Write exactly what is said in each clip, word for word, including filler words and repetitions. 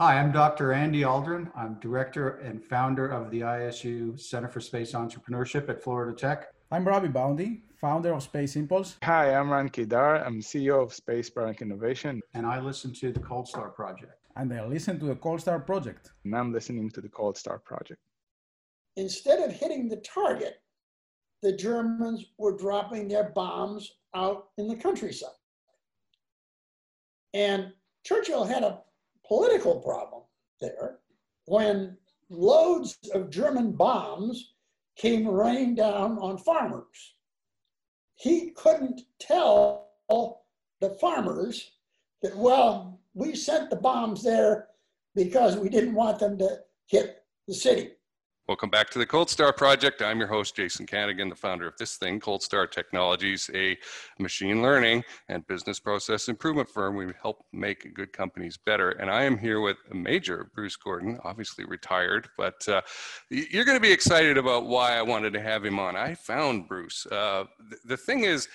Hi, I'm Doctor Andy Aldrin. I'm director and founder of the I S U Center for Space Entrepreneurship at Florida Tech. I'm Robbie Boundy, founder of Space Impulse. Hi, I'm Ran Kedar. I'm C E O of Space Product Innovation. And I listen to the Cold Star Project. And I listen to the Cold Star Project. And I'm listening to the Cold Star Project. Instead of hitting the target, the Germans were dropping their bombs out in the countryside. And Churchill had a political problem there when loads of German bombs came raining down on farmers. He couldn't tell the farmers that, well, we sent the bombs there because we didn't want them to hit the city. Welcome back to the Cold Star Project. I'm your host, Jason Kanigan, the founder of this thing, Cold Star Technologies, a machine learning and business process improvement firm. We help make good companies better. And I am here with Major Bruce Gordon, obviously retired, but uh, you're going to be excited about why I wanted to have him on. I found Bruce. Uh, th- the thing is,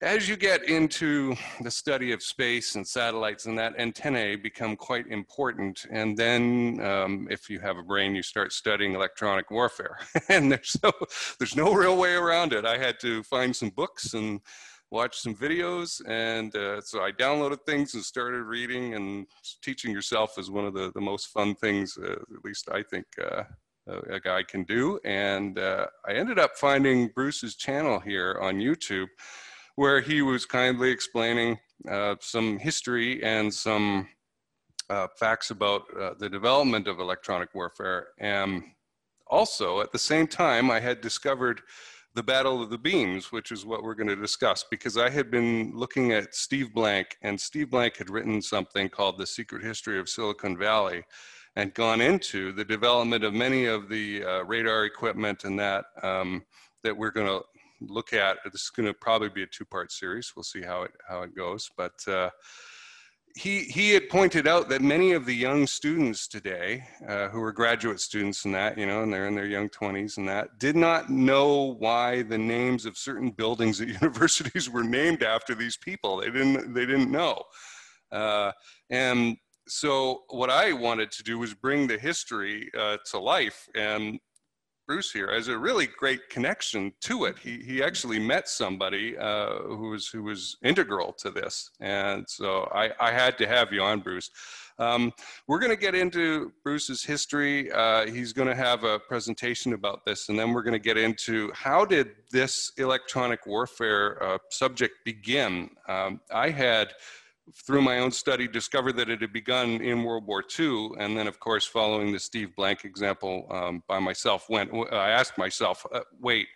as you get into the study of space and satellites and that, antennae become quite important. And then um, if you have a brain, you start studying electronic warfare. And there's no, there's no real way around it. I had to find some books and watch some videos. And uh, so I downloaded things and started reading, and teaching yourself is one of the, the most fun things, uh, at least I think, uh, a guy can do. And uh, I ended up finding Bruce's channel here on YouTube, where he was kindly explaining uh, some history and some uh, facts about uh, the development of electronic warfare. And also, at the same time, I had discovered the Battle of the Beams, which is what we're going to discuss, because I had been looking at Steve Blank, and Steve Blank had written something called The Secret History of Silicon Valley, and gone into the development of many of the uh, radar equipment and that, um, that we're going to look at. This is going to probably be a two-part series. We'll see how it how it goes. But uh, he he had pointed out that many of the young students today, uh, who are graduate students and that, you know, and they're in their young twenties and that, did not know why the names of certain buildings at universities were named after these people. They didn't they didn't know. Uh, and so what I wanted to do was bring the history uh, to life. And Bruce here has a really great connection to it. He he actually met somebody uh, who was who was integral to this, and so I, I had to have you on, Bruce. Um, we're going to get into Bruce's history. Uh, he's going to have a presentation about this, and then we're going to get into how did this electronic warfare uh, subject begin. Um, I had, through my own study, discovered that it had begun in World War Two. And then, of course, following the Steve Blank example um, by myself, went, I asked myself, uh, wait,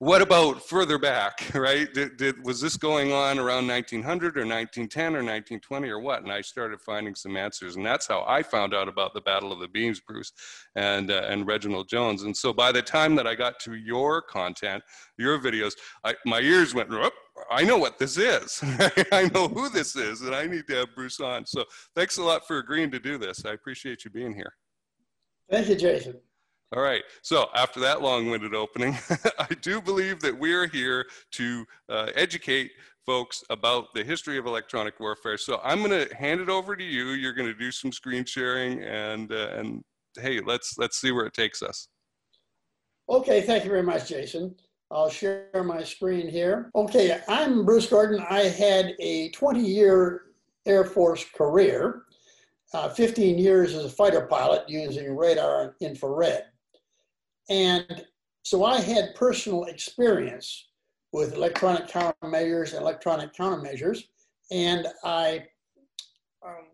what about further back, right? Did, did, was this going on around nineteen hundred or nineteen ten or nineteen twenty or what? And I started finding some answers. And that's how I found out about the Battle of the Beams, Bruce, and, uh, and Reginald Jones. And so by the time that I got to your content, your videos, I, my ears went, whoop, I know what this is. Right? I know who this is, and I need to have Bruce on. So thanks a lot for agreeing to do this. I appreciate you being here. Thank you, Jason. All right. So after that long-winded opening, I do believe that we're here to uh, educate folks about the history of electronic warfare. So I'm going to hand it over to you. You're going to do some screen sharing, and uh, and hey, let's let's see where it takes us. Okay. Thank you very much, Jason. I'll share my screen here. Okay, I'm Bruce Gordon. I had a twenty-year Air Force career, uh, fifteen years as a fighter pilot using radar and infrared. And so I had personal experience with electronic countermeasures and electronic countermeasures. And I um,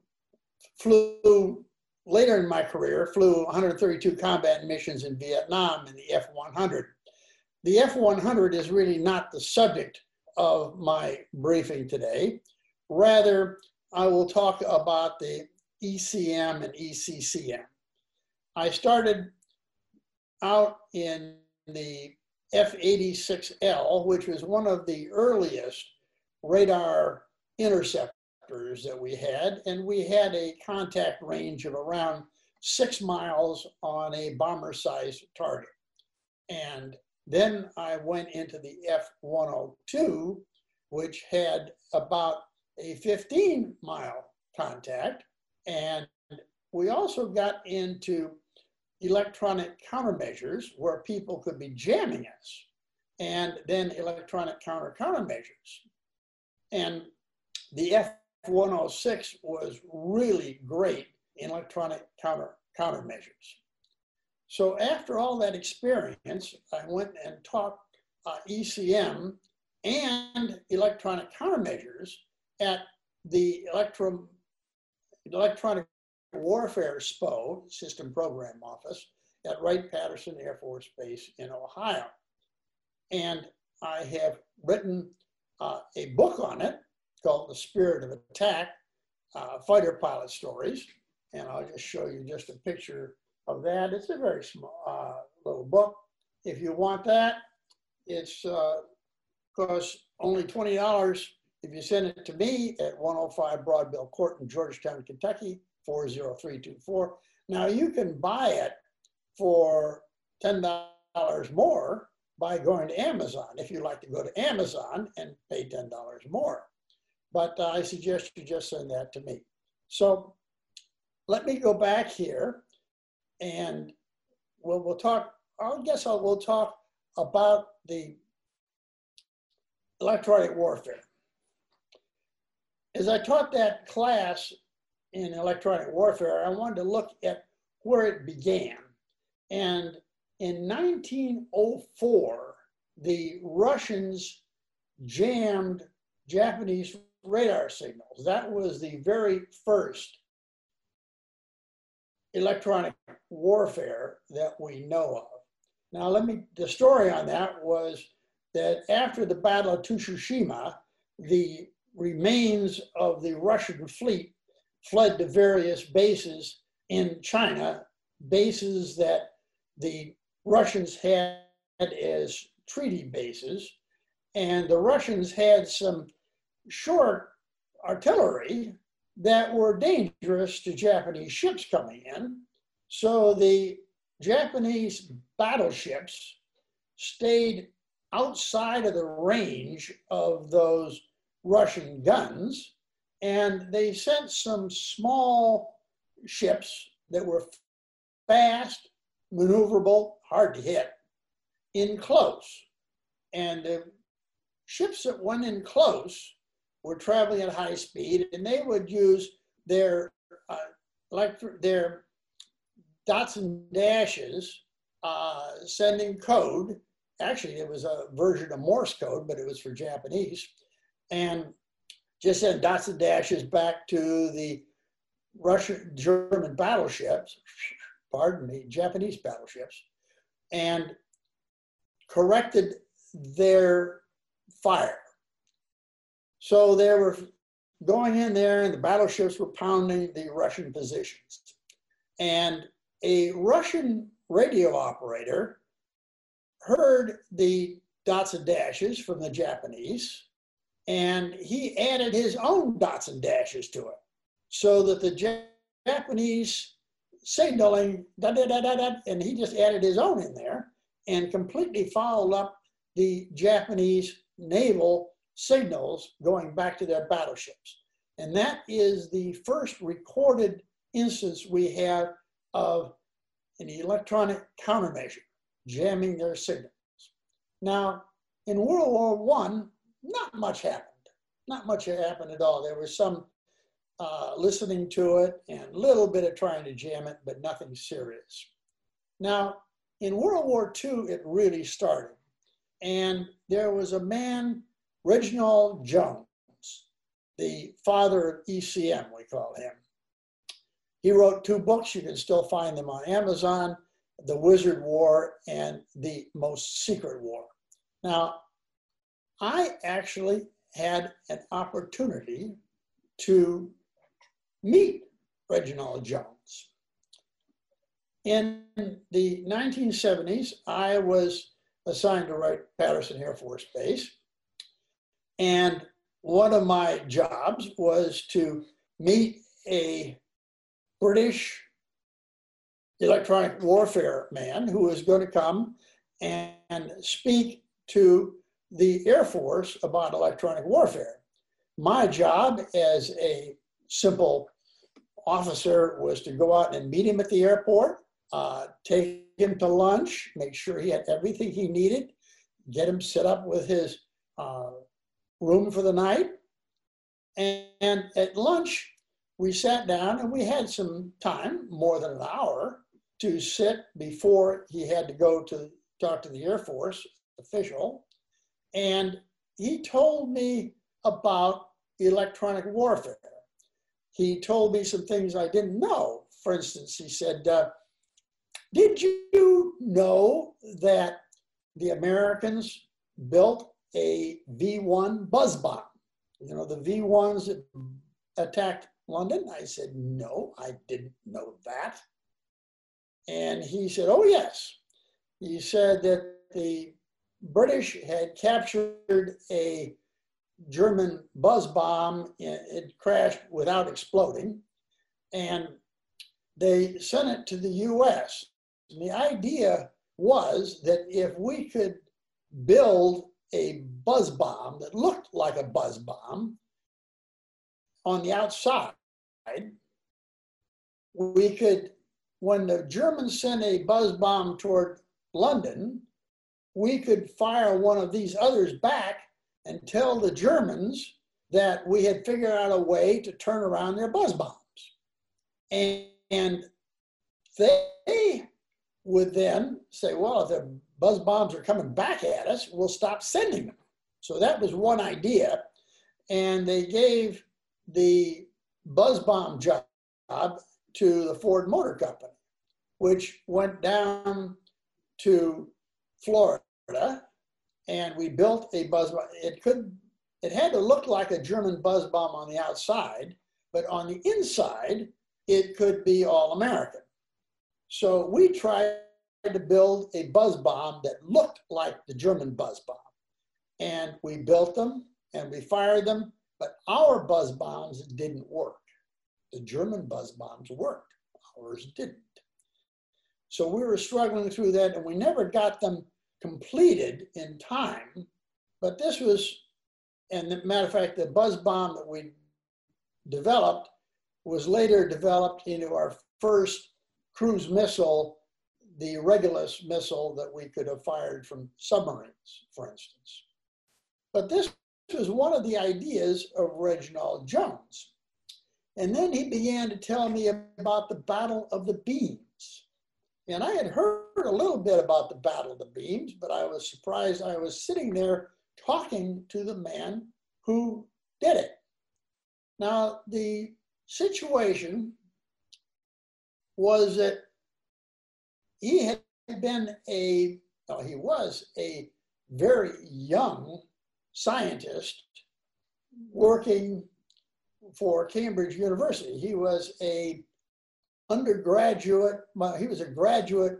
flew, later in my career, flew one hundred thirty-two combat missions in Vietnam in the F one hundred. The F one hundred is really not the subject of my briefing today. Rather, I will talk about the E C M and E C C M. I started out in the F eighty-six L, which was one of the earliest radar interceptors that we had, and we had a contact range of around six miles on a bomber-sized target. And then I went into the F one oh two, which had about a fifteen mile contact And we also got into electronic countermeasures where people could be jamming us, and then electronic counter countermeasures. And the F one oh six was really great in electronic counter countermeasures. So after all that experience, I went and taught uh, E C M and electronic countermeasures at the Electro Electronic Warfare S P O, System Program Office, at Wright-Patterson Air Force Base in Ohio. And I have written uh, a book on it called The Spirit of Attack, uh, Fighter Pilot Stories. And I'll just show you just a picture of that. It's a very small uh, little book. If you want that, it's uh, costs only twenty dollars if you send it to me at one oh five Broadbill Court in Georgetown, Kentucky, four oh three two four. Now you can buy it for ten dollars more by going to Amazon, if you like to go to Amazon and pay ten dollars more. But uh, I suggest you just send that to me. So let me go back here and we'll, we'll talk, I guess I'll, we'll talk about the electronic warfare. As I taught that class in electronic warfare, I wanted to look at where it began. And in nineteen oh four, the Russians jammed Japanese radar signals. That was the very first electronic warfare that we know of. Now let me, the story on that was that after the Battle of Tsushima, the remains of the Russian fleet fled to various bases in China, bases that the Russians had as treaty bases. And the Russians had some short artillery that were dangerous to Japanese ships coming in. So the Japanese battleships stayed outside of the range of those Russian guns, and they sent some small ships that were fast, maneuverable, hard to hit, in close. And the ships that went in close were traveling at high speed, and they would use their uh, electric, their dots and dashes, uh, sending code. Actually, it was a version of Morse code, but it was for Japanese. And just send dots and dashes back to the Russian, German battleships, pardon me, Japanese battleships, and corrected their fire. So they were going in there and the battleships were pounding the Russian positions. And a Russian radio operator heard the dots and dashes from the Japanese, and he added his own dots and dashes to it so that the Japanese signaling, da, da, da, da, da, and he just added his own in there and completely followed up the Japanese naval signals going back to their battleships. And that is the first recorded instance we have of an electronic countermeasure jamming their signals. Now, in World War One, not much happened. Not much happened at all. There was some uh, listening to it and a little bit of trying to jam it, but nothing serious. Now, in World War Two, it really started. And there was a man, Reginald Jones, the father of E C M, we call him. He wrote two books. You can still find them on Amazon, The Wizard War and The Most Secret War. Now, I actually had an opportunity to meet Reginald Jones. In the nineteen seventies, I was assigned to Wright-Patterson Air Force Base, and one of my jobs was to meet a British electronic warfare man who was going to come and speak to the Air Force about electronic warfare. My job as a simple officer was to go out and meet him at the airport, uh, take him to lunch, make sure he had everything he needed, get him set up with his uh, room for the night. And, and at lunch, we sat down and we had some time, more than an hour, to sit before he had to go to talk to the Air Force official. And he told me about electronic warfare. He told me some things I didn't know. For instance, he said, uh, did you know that the Americans built a V one buzz bomb? You know, the V ones that attacked London? I said, no, I didn't know that. And he said, oh yes. He said that the British had captured a German buzz bomb. It crashed without exploding, and they sent it to the U S. And the idea was that if we could build a buzz bomb that looked like a buzz bomb on the outside, we could, when the Germans sent a buzz bomb toward London, we could fire one of these others back and tell the Germans that we had figured out a way to turn around their buzz bombs. And, and they would then say, well, if the buzz bombs are coming back at us, we'll stop sending them. So that was one idea. And they gave the buzz bomb job to the Ford Motor Company, which went down to Florida, and we built a buzz bomb. It could, it had to look like a German buzz bomb on the outside, but on the inside, it could be all American. So we tried to build a buzz bomb that looked like the German buzz bomb. And we built them and we fired them, but our buzz bombs didn't work. The German buzz bombs worked, ours didn't. So we were struggling through that, and we never got them completed in time, but this was, and the matter of fact, the buzz bomb that we developed was later developed into our first cruise missile, the Regulus missile that we could have fired from submarines, for instance. But this was one of the ideas of Reginald Jones. And then he began to tell me about the Battle of the Beams. And I had heard a little bit about the Battle of the Beams, but I was surprised I was sitting there talking to the man who did it. Now, the situation was that he had been a, well, he was a very young scientist working for Cambridge University. He was a undergraduate, well, he was a graduate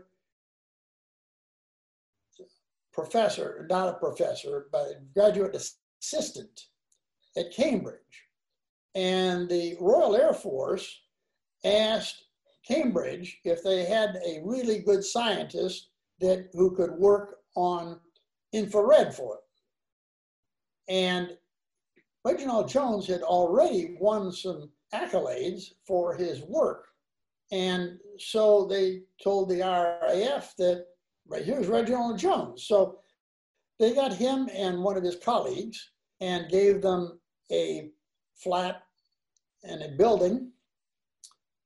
professor, not a professor, but a graduate assistant at Cambridge. And the Royal Air Force asked Cambridge if they had a really good scientist that, who could work on infrared for it. And Reginald Jones had already won some accolades for his work. And so they told the R A F that, right, here's Reginald Jones. So they got him and one of his colleagues and gave them a flat and a building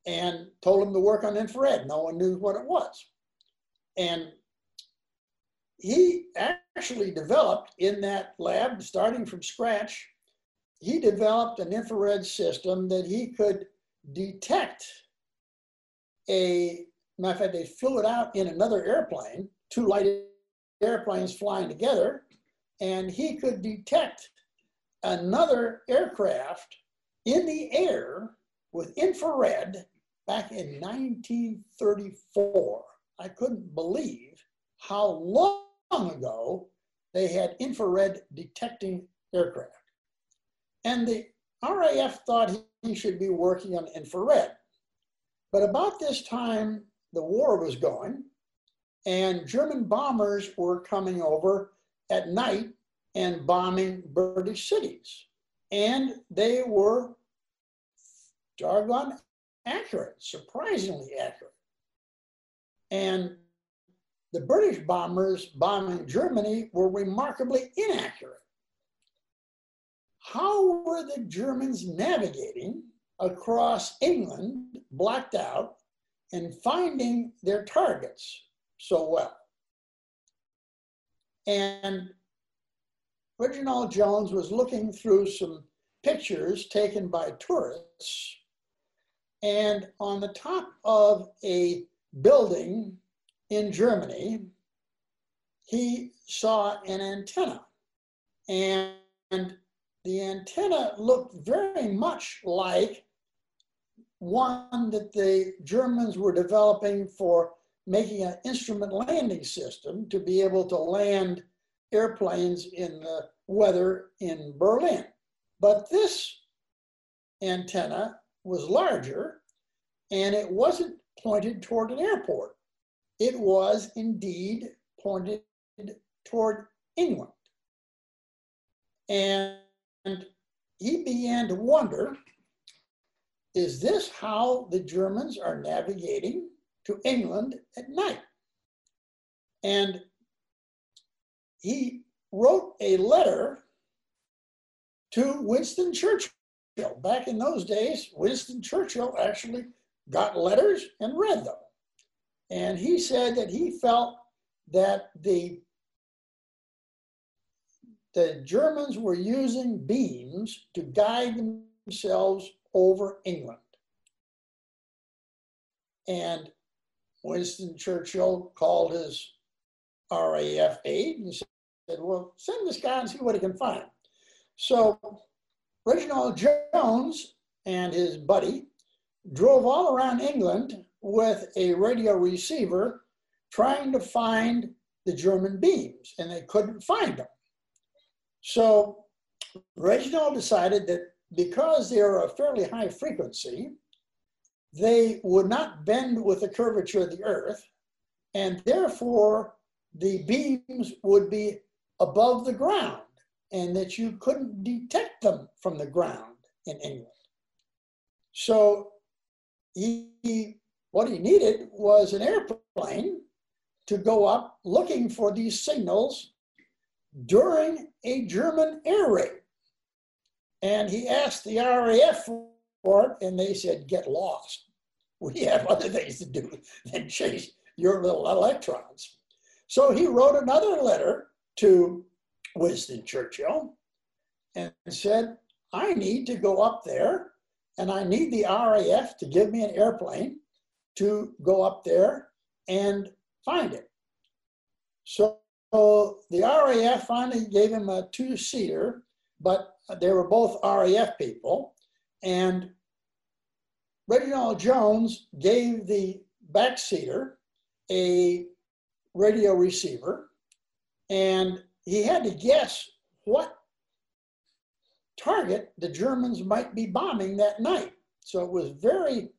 and told them to work on infrared. No one knew what it was. And he actually developed in that lab, starting from scratch, he developed an infrared system that he could detect a, matter of fact, they flew it out in another airplane, two light airplanes flying together, and he could detect another aircraft in the air with infrared back in nineteen thirty-four. I couldn't believe how long ago they had infrared detecting aircraft. And the R A F thought he should be working on infrared. But about this time, the war was going, and German bombers were coming over at night and bombing British cities. And they were doggone accurate, surprisingly accurate. And the British bombers bombing Germany were remarkably inaccurate. How were the Germans navigating across England, blacked out, and finding their targets so well? And Reginald Jones was looking through some pictures taken by tourists, and on the top of a building in Germany, he saw an antenna, and the antenna looked very much like one that the Germans were developing for making an instrument landing system to be able to land airplanes in the weather in Berlin. But this antenna was larger, and it wasn't pointed toward an airport. It was indeed pointed toward England. And he began to wonder, is this how the Germans are navigating to England at night? And he wrote a letter to Winston Churchill. Back in those days, Winston Churchill actually got letters and read them. And he said that he felt that the, the Germans were using beams to guide themselves over England. And Winston Churchill called his R A F aide and said, well, send this guy and see what he can find. So Reginald Jones and his buddy drove all around England with a radio receiver trying to find the German beams, and they couldn't find them. So Reginald decided that because they are a fairly high frequency, they would not bend with the curvature of the earth, and therefore the beams would be above the ground, and that you couldn't detect them from the ground in England. So he, what he needed was an airplane to go up looking for these signals during a German air raid. And he asked the R A F for it, and they said, get lost. We have other things to do than chase your little electrons. So he wrote another letter to Winston Churchill and said, I need to go up there, and I need the R A F to give me an airplane to go up there and find it. So the R A F finally gave him a two-seater, but they were both R A F people, and Reginald Jones gave the backseater a radio receiver, and he had to guess what target the Germans might be bombing that night. So it was very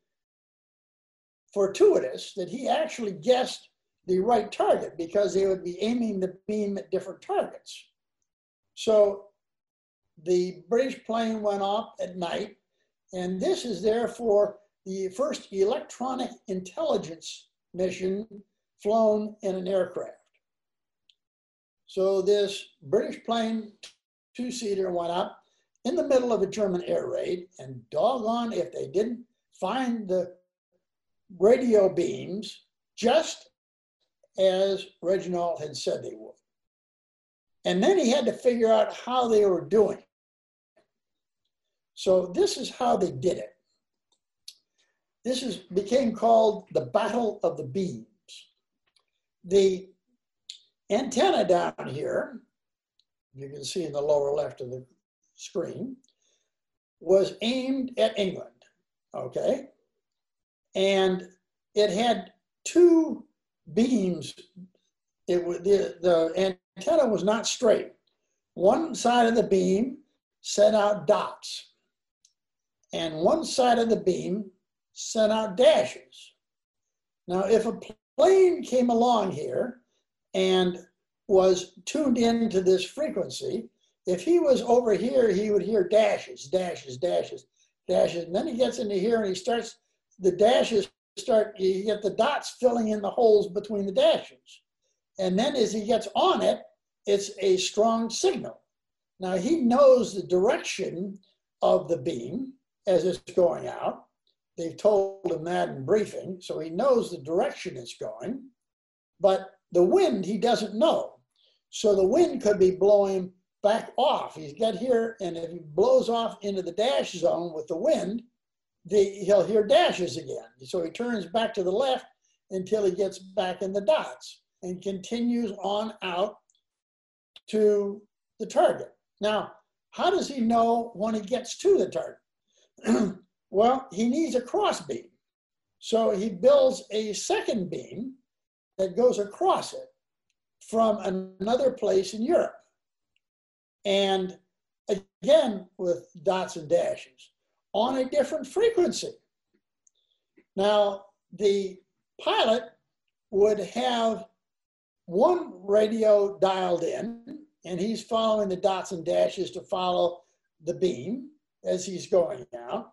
fortuitous that he actually guessed the right target, because they would be aiming the beam at different targets. So the British plane went off at night, and this is therefore the first electronic intelligence mission flown in an aircraft. So this British plane, two-seater, went up in the middle of a German air raid, and doggone if they didn't find the radio beams just as Reginald had said they would. And then he had to figure out how they were doing it. So this is how they did it. This is, became called the Battle of the Beams. The antenna down here, you can see in the lower left of the screen, was aimed at England, okay? And it had two beams. It was, the, the antenna was not straight. One side of the beam sent out dots, and one side of the beam sent out dashes. Now, if a plane came along here and was tuned in to this frequency, if he was over here, he would hear dashes, dashes, dashes, dashes, and then he gets into here and he starts the dashes start, you get the dots filling in the holes between the dashes. And then as he gets on it, it's a strong signal. Now he knows the direction of the beam as it's going out. They've told him that in briefing, so he knows the direction it's going, but the wind he doesn't know. So the wind could be blowing back off. He's got here, and if he blows off into the dash zone with the wind, the, he'll hear dashes again. So he turns back to the left until he gets back in the dots and continues on out to the target. Now, how does he know when he gets to the target? Well, he needs a cross beam. So he builds a second beam that goes across it from another place in Europe. And again, with dots and dashes on a different frequency. Now, the pilot would have one radio dialed in, and he's following the dots and dashes to follow the beam as he's going out.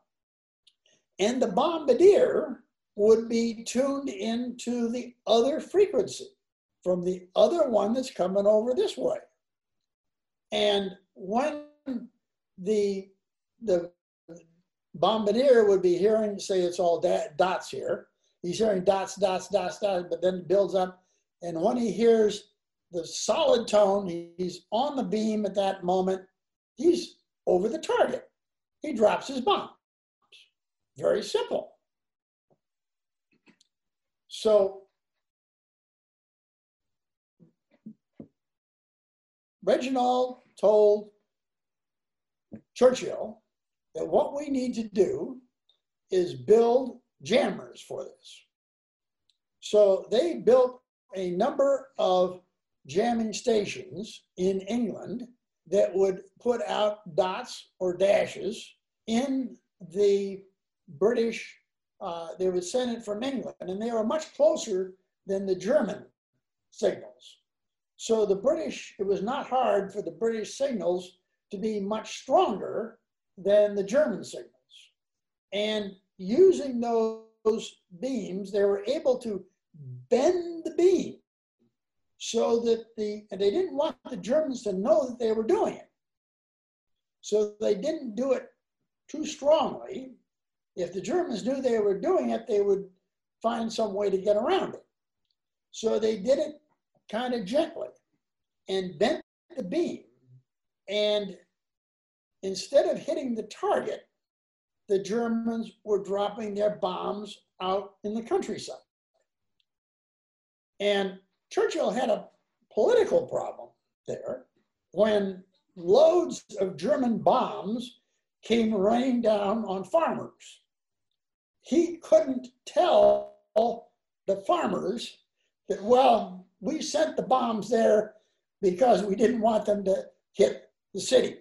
And the bombardier would be tuned into the other frequency from the other one that's coming over this way. And when the, the bombardier would be hearing, say it's all dots here, he's hearing dots, dots, dots, dots, but then it builds up. And when he hears the solid tone, he's on the beam at that moment, he's over the target. He drops his bomb. Very simple. So Reginald told Churchill that what we need to do is build jammers for this. So they built a number of jamming stations in England that would put out dots or dashes in the British, uh, they would send it from England, and they were much closer than the German signals. So the British, it was not hard for the British signals to be much stronger than the German signals. And using those beams, they were able to bend the beam so that the, and they didn't want the Germans to know that they were doing it. So they didn't do it too strongly. If the Germans knew they were doing it, they would find some way to get around it. So they did it kind of gently and bent the beam. And instead of hitting the target, the Germans were dropping their bombs out in the countryside. And Churchill had a political problem there when loads of German bombs came raining down on farmers. He couldn't tell the farmers that, well, we sent the bombs there because we didn't want them to hit the city.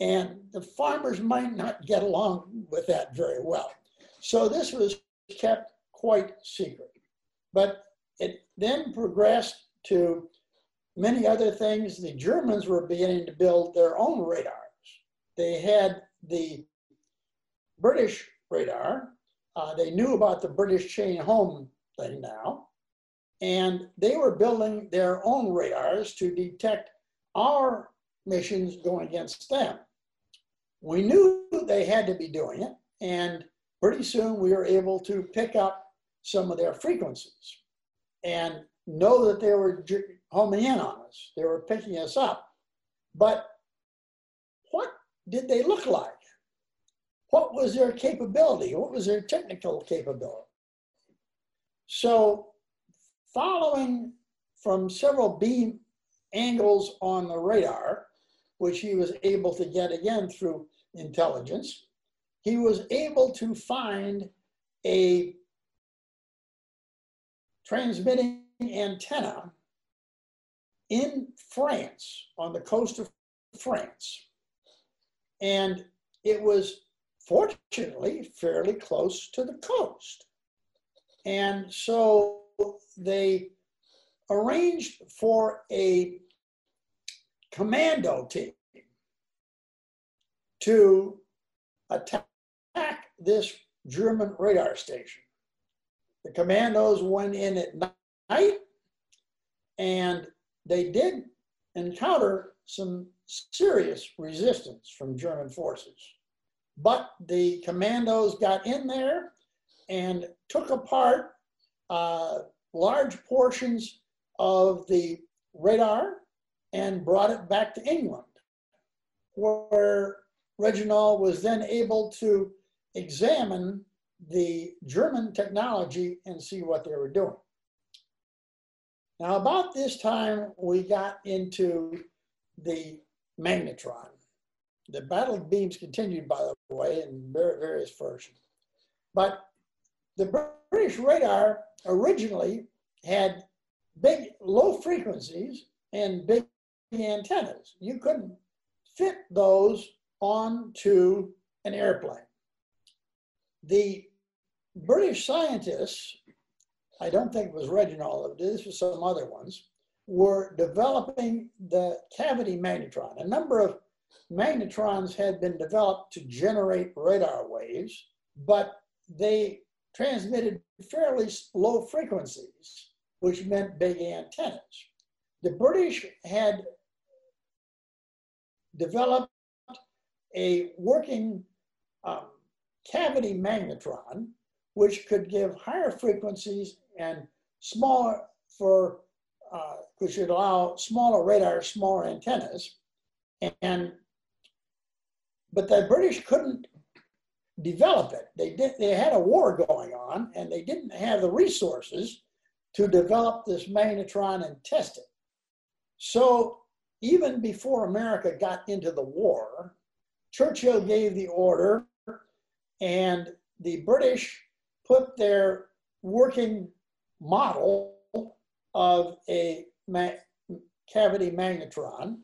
And the farmers might not get along with that very well. So this was kept quite secret. But it then progressed to many other things. The Germans were beginning to build their own radars. They had the British radar. Uh, they knew about the British chain home thing now. And they were building their own radars to detect our missions going against them. We knew they had to be doing it. And pretty soon we were able to pick up some of their frequencies and know that they were homing in on us. They were picking us up. But what did they look like? What was their capability? What was their technical capability? So following from several beam angles on the radar, which he was able to get again through intelligence, he was able to find a transmitting antenna in France, on the coast of France. And it was fortunately fairly close to the coast. And so they arranged for a commando team to attack this German radar station. The commandos went in at night, and they did encounter some serious resistance from German forces. But the commandos got in there and took apart uh, large portions of the radar and brought it back to England, where Reginald was then able to examine the German technology and see what they were doing. Now, about this time, we got into the magnetron. The Battle of Beams continued, by the way, in various versions. But the British radar originally had big, low frequencies and big antennas. You couldn't fit those onto an airplane. The British scientists, I don't think it was Reginald, this was some other ones, were developing the cavity magnetron. A number of magnetrons had been developed to generate radar waves, but they transmitted fairly low frequencies, which meant big antennas. The British had developed a working um, cavity magnetron, which could give higher frequencies and smaller for, uh, which would allow smaller radars, smaller antennas. And, but the British couldn't develop it. They did, they had a war going on, and they didn't have the resources to develop this magnetron and test it. So even before America got into the war, Churchill gave the order, and the British put their working model of a ma cavity magnetron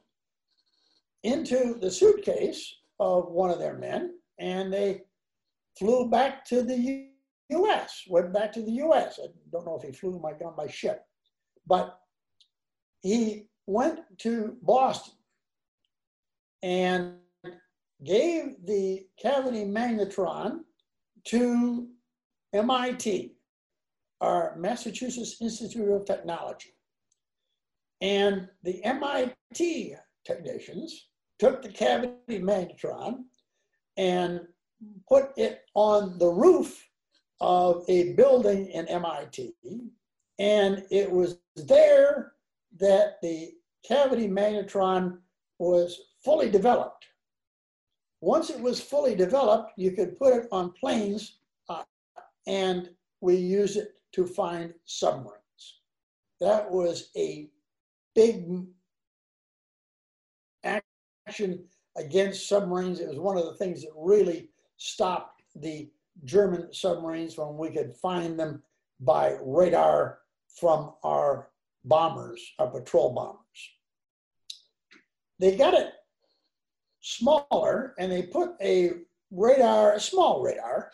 into the suitcase of one of their men, and they flew back to the U S, went back to the U S. I don't know if he flew my, on my ship, but he went to Boston and gave the cavity magnetron to M I T, our Massachusetts Institute of Technology. And the M I T technicians took the cavity magnetron and put it on the roof of a building in M I T. And it was there that the cavity magnetron was fully developed. Once it was fully developed, you could put it on planes, uh, and we used it to find submarines. That was a big action against submarines. It was one of the things that really stopped the German submarines, when we could find them by radar from our bombers, our patrol bombers. They got it smaller, and they put a radar, a small radar,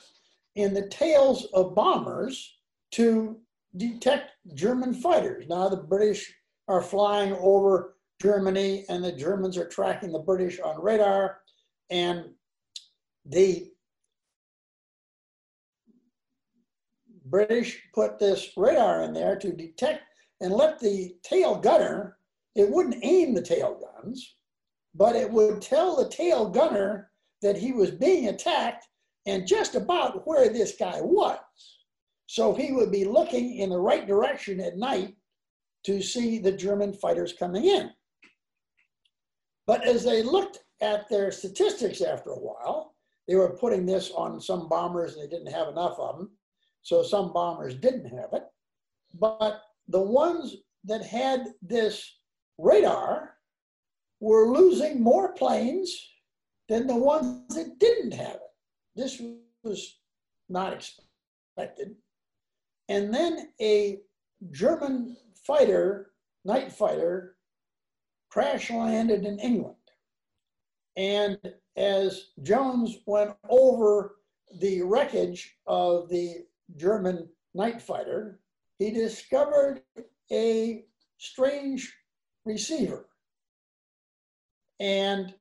in the tails of bombers to detect German fighters. Now the British are flying over Germany, and the Germans are tracking the British on radar, and the British put this radar in there to detect and let the tail gunner, it wouldn't aim the tail guns, but it would tell the tail gunner that he was being attacked and just about where this guy was. So he would be looking in the right direction at night to see the German fighters coming in. But as they looked at their statistics after a while, they were putting this on some bombers and they didn't have enough of them. So some bombers didn't have it. But the ones that had this radar were losing more planes than the ones that didn't have it. This was not expected. And then a German fighter, night fighter, crash landed in England. And as Jones went over the wreckage of the German night fighter, he discovered a strange receiver. And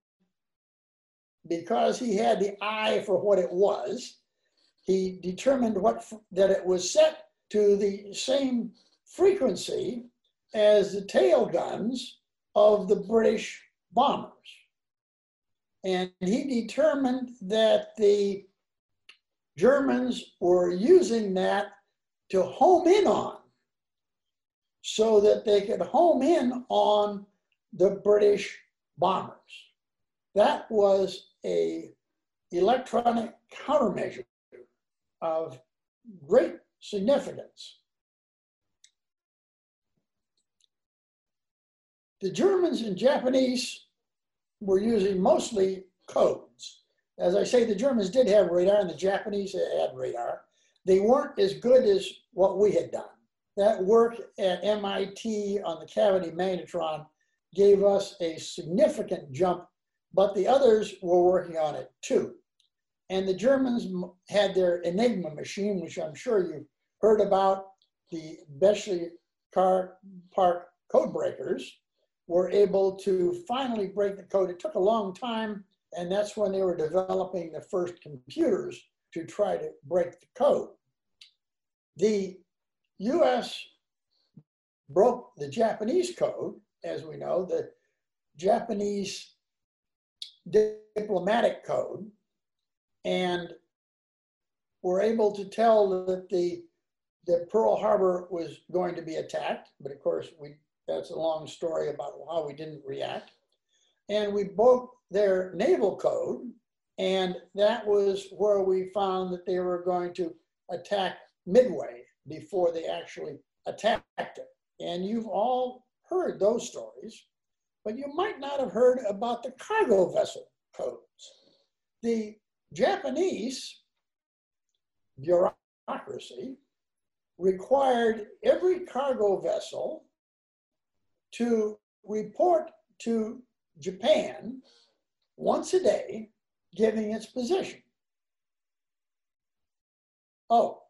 because he had the eye for what it was, he determined what that it was set to the same frequency as the tail guns of the British bombers. And he determined that the Germans were using that to home in on, so that they could home in on the British bombers. That was a electronic countermeasure of great significance. The Germans and Japanese were using mostly codes. As I say, the Germans did have radar and the Japanese had radar. They weren't as good as what we had done. That work at M I T on the cavity magnetron gave us a significant jump, but the others were working on it too. And the Germans had their Enigma machine, which I'm sure you've heard about. The Bletchley car park code breakers were able to finally break the code. It took a long time, and that's when they were developing the first computers to try to break the code. The U S broke the Japanese code, as we know, the Japanese diplomatic code, and were able to tell that the that Pearl Harbor was going to be attacked, but of course we that's a long story about how we didn't react. And we broke their naval code, and that was where we found that they were going to attack Midway before they actually attacked it. And you've all heard those stories, but you might not have heard about the cargo vessel codes. The Japanese bureaucracy required every cargo vessel to report to Japan once a day, giving its position. Oh,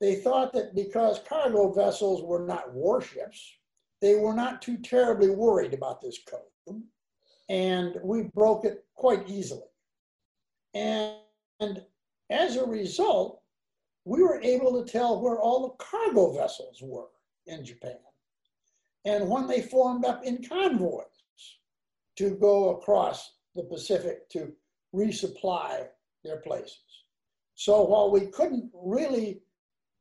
they thought that because cargo vessels were not warships, they were not too terribly worried about this code, and we broke it quite easily. And, and as a result, we were able to tell where all the cargo vessels were in Japan, and when they formed up in convoys to go across the Pacific to resupply their places. So while we couldn't really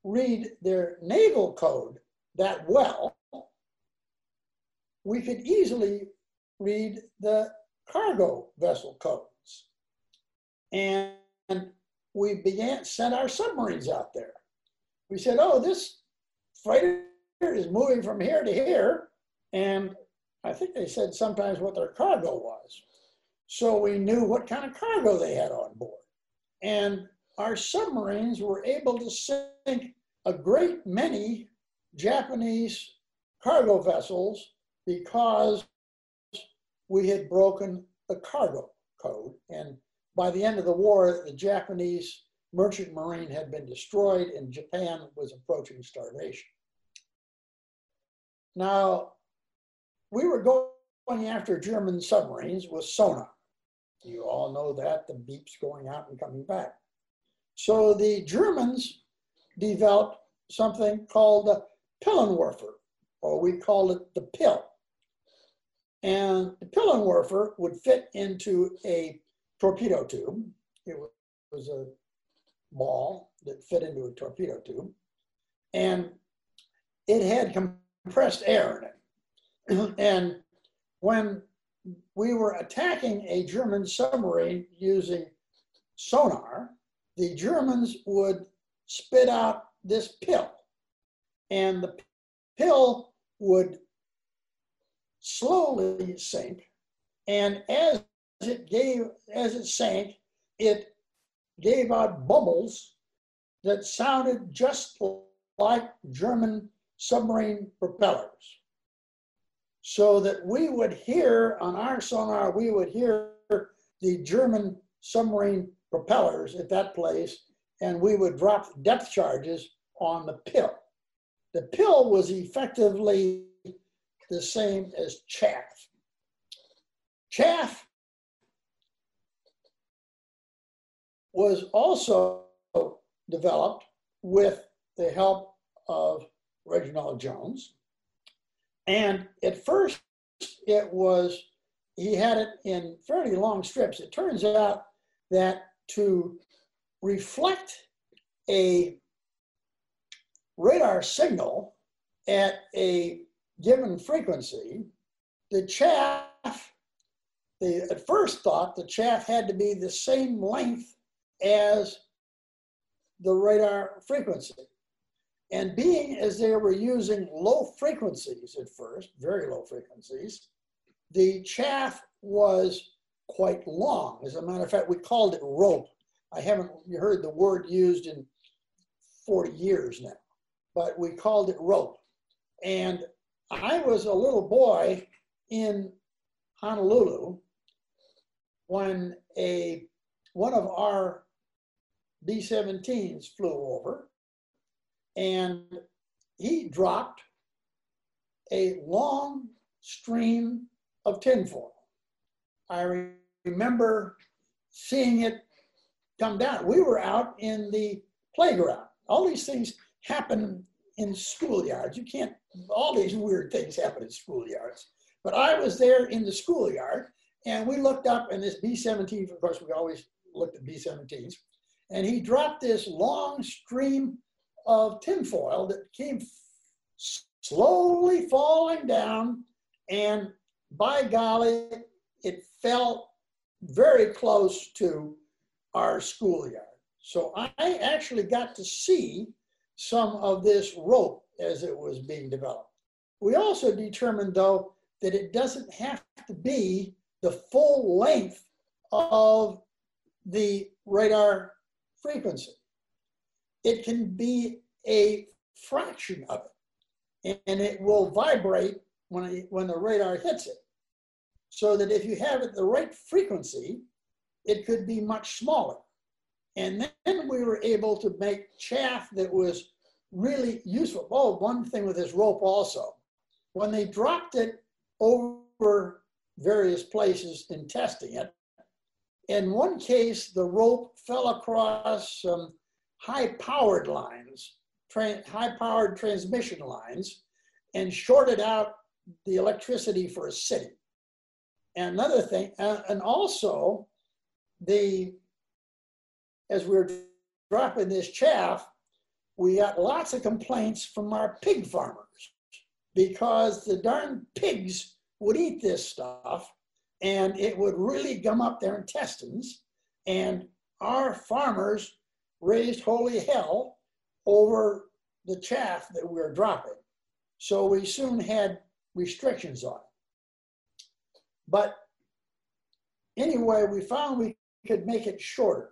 read their naval code that well, we could easily read the cargo vessel codes. And we began sent our submarines out there. We said, oh, this freighter is moving from here to here, and I think they said sometimes what their cargo was. So we knew what kind of cargo they had on board. And our submarines were able to sink a great many Japanese cargo vessels because we had broken the cargo code. And by the end of the war, the Japanese merchant marine had been destroyed and Japan was approaching starvation. Now, we were going after German submarines with sonar. You all know that, the beeps going out and coming back. So the Germans developed something called the Pillenwerfer, or we called it the pill. And the Pillenwerfer would fit into a torpedo tube. It was a ball that fit into a torpedo tube. And it had compressed air in it. And when we were attacking a German submarine using sonar, the Germans would spit out this pill. And the pill would slowly sink. And as it gave, as it sank, it gave out bubbles that sounded just like German submarine propellers. So that we would hear on our sonar, we would hear the German submarine propellers at that place, and we would drop depth charges on the pill. The pill was effectively the same as chaff. Chaff was also developed with the help of Reginald Jones. And at first it was, he had it in fairly long strips. It turns out that to reflect a radar signal at a given frequency, the chaff, they at first thought the chaff had to be the same length as the radar frequency. And being as they were using low frequencies at first, very low frequencies, the chaff was quite long. As a matter of fact, we called it rope. I haven't heard the word used in forty years now, but we called it rope. And I was a little boy in Honolulu when a, one of our B seventeens flew over, and he dropped a long stream of tinfoil. I re remember seeing it come down. We were out in the playground. All these things happen in schoolyards. You can't, all these weird things happen in schoolyards. But I was there in the schoolyard, and we looked up, and this B seventeen, of course, we always looked at B seventeens, and he dropped this long stream of tinfoil that came slowly falling down, and by golly, it fell very close to our schoolyard. So I actually got to see some of this rope as it was being developed. We also determined, though, that it doesn't have to be the full length of the radar frequency. It can be a fraction of it, and it will vibrate when, it, when the radar hits it. So that if you have it the right frequency, it could be much smaller. And then we were able to make chaff that was really useful. Oh, one thing with this rope also, when they dropped it over various places in testing it, in one case, the rope fell across some high-powered lines, tra high-powered transmission lines, and shorted out the electricity for a city. And another thing, uh, and also, the, as we were dropping this chaff, we got lots of complaints from our pig farmers because the darn pigs would eat this stuff, and it would really gum up their intestines, and our farmers raised holy hell over the chaff that we were dropping. So we soon had restrictions on it. But anyway, we found we could make it shorter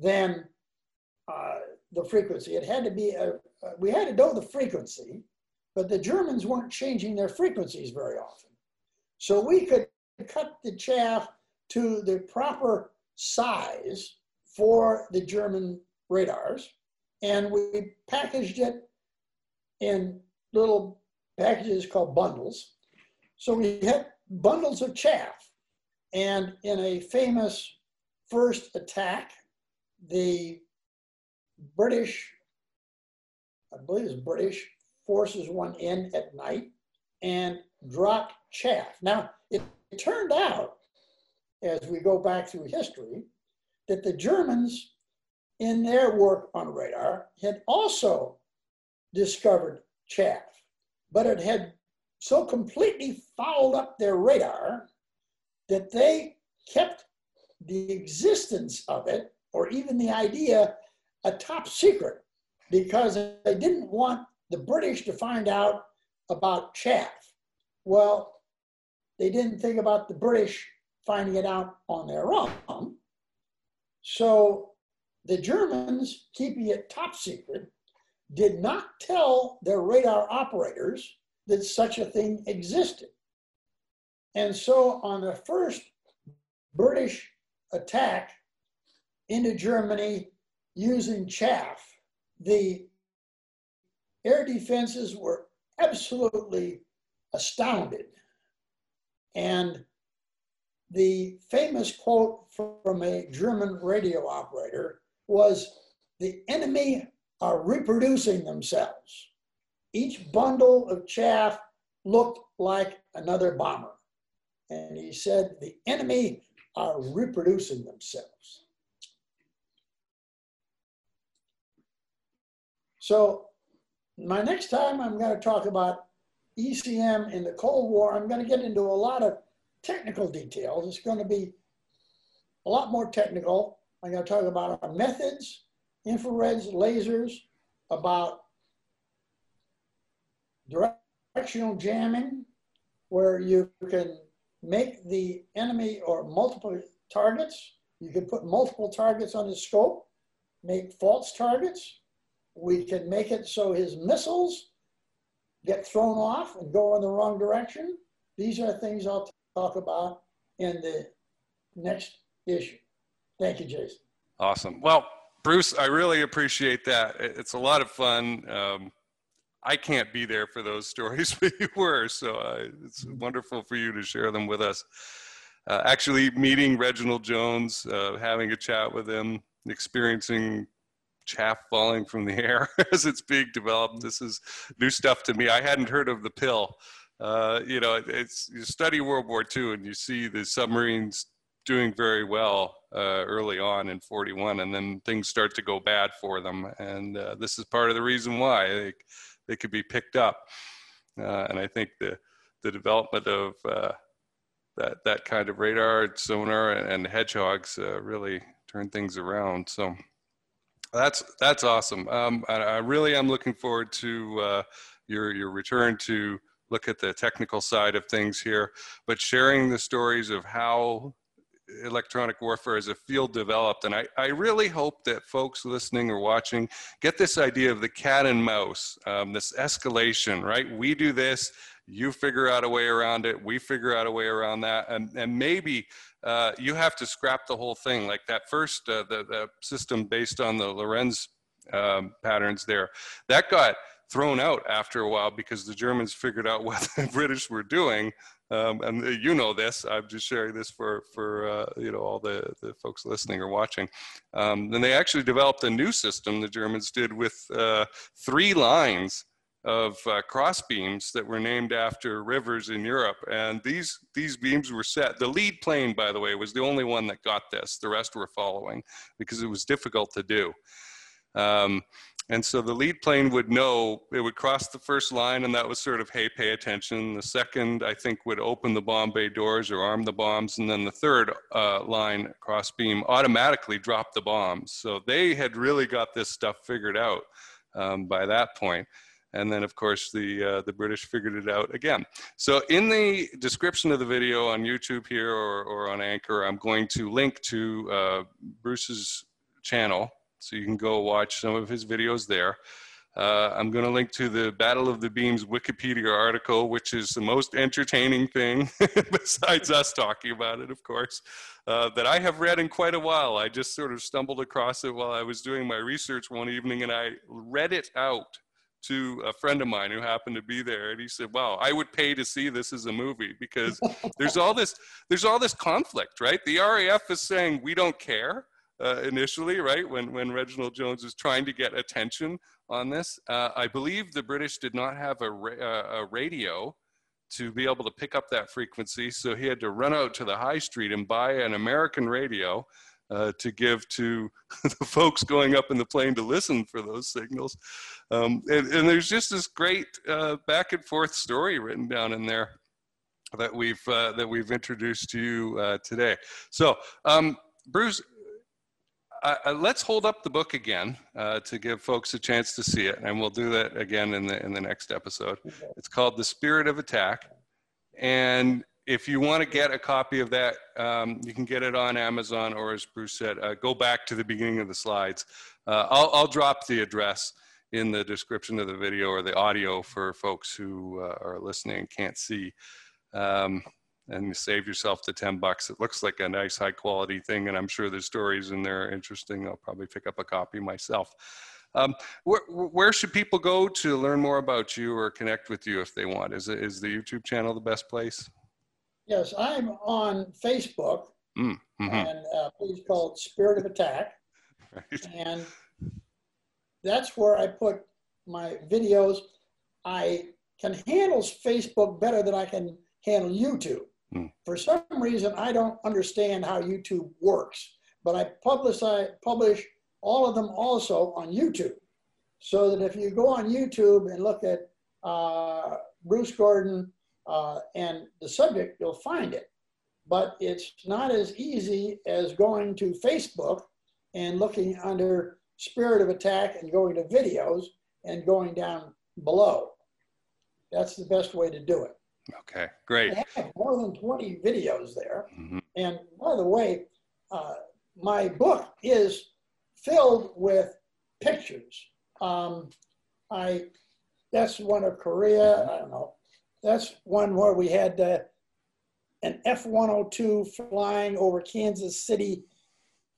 than uh, the frequency. It had to be, a, uh, we had to know the frequency, but the Germans weren't changing their frequencies very often. So we could cut the chaff to the proper size for the German radars, and we packaged it in little packages called bundles. So we had bundles of chaff, and in a famous first attack, the British, I believe it's British, forces went in at night and dropped chaff. Now, it, it turned out, as we go back through history, that the Germans, in their work on radar, had also discovered chaff, but it had so completely fouled up their radar that they kept the existence of it, or even the idea, a top secret, because they didn't want the British to find out about chaff. Well, they didn't think about the British finding it out on their own. So the Germans, keeping it top secret, did not tell their radar operators that such a thing existed. And so on the first British attack into Germany using chaff, the air defenses were absolutely astounded. And the famous quote from a German radio operator was, The enemy are reproducing themselves. Each bundle of chaff looked like another bomber. And he said, the enemy are reproducing themselves. So my next time I'm going to talk about E C M in the Cold War. I'm going to get into a lot of technical details. It's going to be a lot more technical. I'm going to talk about our methods, infrareds, lasers, about directional jamming, where you can make the enemy or multiple targets. You can put multiple targets on his scope, make false targets. We can make it so his missiles get thrown off and go in the wrong direction. These are things I'll talk about in the next issue. Thank you, Jason. Awesome. Well, Bruce, I really appreciate that. It's a lot of fun. Um, I can't be there for those stories, but you were, so uh, it's wonderful for you to share them with us. Uh, actually meeting Reginald Jones, uh, having a chat with him, experiencing chaff falling from the air as it's being developed. This is new stuff to me. I hadn't heard of the pill. Uh, you know, it's, you study World War Two and you see the submarines doing very well uh, early on in forty-one, and then things start to go bad for them. And uh, this is part of the reason why they, they could be picked up. Uh, and I think the, the development of uh, that, that kind of radar, sonar, and hedgehogs uh, really turned things around. So that's that's awesome. Um, I, I really am looking forward to uh, your your return to look at the technical side of things here, but sharing the stories of how electronic warfare as a field developed. And I, I really hope that folks listening or watching get this idea of the cat and mouse, um, this escalation, right? We do this, you figure out a way around it, we figure out a way around that, and, and maybe Uh, you have to scrap the whole thing. Like that first, uh, the, the system based on the Lorentz um, patterns there, that got thrown out after a while because the Germans figured out what the British were doing. Um, and the, you know this, I'm just sharing this for, for uh, you know, all the, the folks listening or watching. Um, then they actually developed a new system, the Germans did, with uh, three lines of uh, cross beams that were named after rivers in Europe. And these, these beams were set. The lead plane, by the way, was the only one that got this. The rest were following because it was difficult to do. Um, and so the lead plane would know, it would cross the first line, and that was sort of, hey, pay attention. The second, I think, would open the bomb bay doors or arm the bombs. And then the third uh, line cross beam automatically dropped the bombs. So they had really got this stuff figured out um, by that point. And then, of course, the, uh, the British figured it out again. So in the description of the video on YouTube here or, or on Anchor, I'm going to link to uh, Bruce's channel. So you can go watch some of his videos there. Uh, I'm going to link to the Battle of the Beams Wikipedia article, which is the most entertaining thing, besides us talking about it, of course, uh, that I have read in quite a while. I just sort of stumbled across it while I was doing my research one evening, and I read it out to a friend of mine who happened to be there, and he said, wow, I would pay to see this as a movie, because there's all this, there's all this conflict, right? The R A F is saying we don't care uh, initially, right? When, when Reginald Jones is trying to get attention on this. Uh, I believe the British did not have a, ra uh, a radio to be able to pick up that frequency, so he had to run out to the high street and buy an American radio Uh, to give to the folks going up in the plane to listen for those signals. Um, and, and there's just this great uh, back and forth story written down in there that we've, uh, that we've introduced to you uh, today. So um, Bruce, uh, let's hold up the book again uh, to give folks a chance to see it. And we'll do that again in the, in the next episode. It's called The Spirit of Attack. And if you want to get a copy of that, um, you can get it on Amazon, or as Bruce said, uh, go back to the beginning of the slides. Uh, I'll, I'll drop the address in the description of the video or the audio for folks who uh, are listening and can't see. Um, and you save yourself the ten bucks. It looks like a nice high quality thing, and I'm sure the stories in there are interesting. I'll probably pick up a copy myself. Um, where, where should people go to learn more about you or connect with you if they want? Is, it, is the YouTube channel the best place? Yes, I'm on Facebook, mm, mm-hmm. and uh, please call it Spirit of Attack. Right. And That's where I put my videos. I can handle Facebook better than I can handle YouTube. Mm. For some reason, I don't understand how YouTube works, but I publish, I publish all of them also on YouTube. So that if you go on YouTube and look at uh, Bruce Gordon uh, and the subject, you'll find it. But it's not as easy as going to Facebook and looking under Spirit of Attack and going to videos and going down below. That's the best way to do it. Okay, great. I have more than twenty videos there. Mm-hmm. And by the way, uh, my book is filled with pictures. Um, I, that's one of Korea, I don't know. That's one where we had uh, an F one oh two flying over Kansas City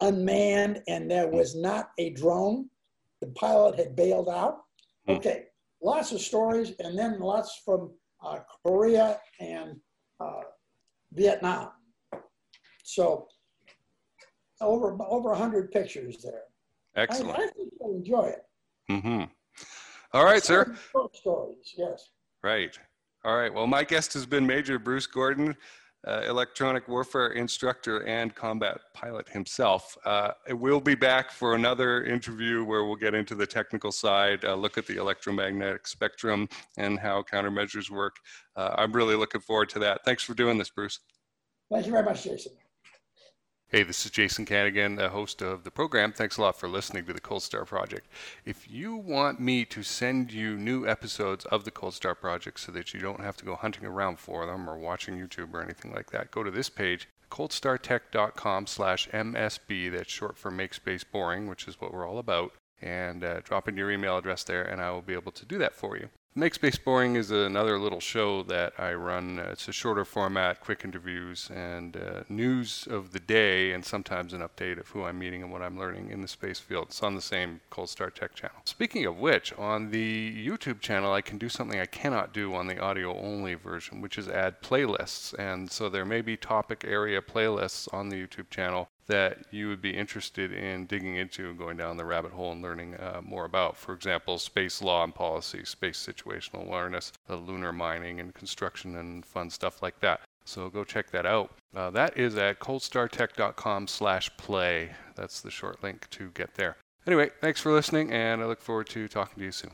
unmanned, and there was not a drone. The pilot had bailed out. Okay, lots of stories, and then lots from uh, Korea and uh, Vietnam. So over, over one hundred pictures there. Excellent. I, I think you'll enjoy it. Mm-hmm. All right, sir. Stories, yes. Right. All right. Well, my guest has been Major Bruce Gordon, uh, electronic warfare instructor and combat pilot himself. Uh, we'll be back for another interview where we'll get into the technical side, uh, look at the electromagnetic spectrum and how countermeasures work. Uh, I'm really looking forward to that. Thanks for doing this, Bruce. Thank you very much, Jason. Hey, this is Jason Kanigan, the host of the program. Thanks a lot for listening to the Cold Star Project. If you want me to send you new episodes of the Cold Star Project so that you don't have to go hunting around for them or watching YouTube or anything like that, go to this page, cold star tech dot com slash M S B. That's short for Make Space Boring, which is what we're all about. And uh, drop in your email address there, and I will be able to do that for you. Make Space Boring is another little show that I run. It's a shorter format, quick interviews, and uh, news of the day, and sometimes an update of who I'm meeting and what I'm learning in the space field. It's on the same Cold Star Tech channel. Speaking of which, on the YouTube channel, I can do something I cannot do on the audio-only version, which is add playlists. And so there may be topic area playlists on the YouTube channel that you would be interested in digging into and going down the rabbit hole and learning uh, more about. For example, space law and policy, space situational awareness, the lunar mining and construction and fun stuff like that. So go check that out. Uh, that is at cold star tech dot com slash play. That's the short link to get there. Anyway, thanks for listening, and I look forward to talking to you soon.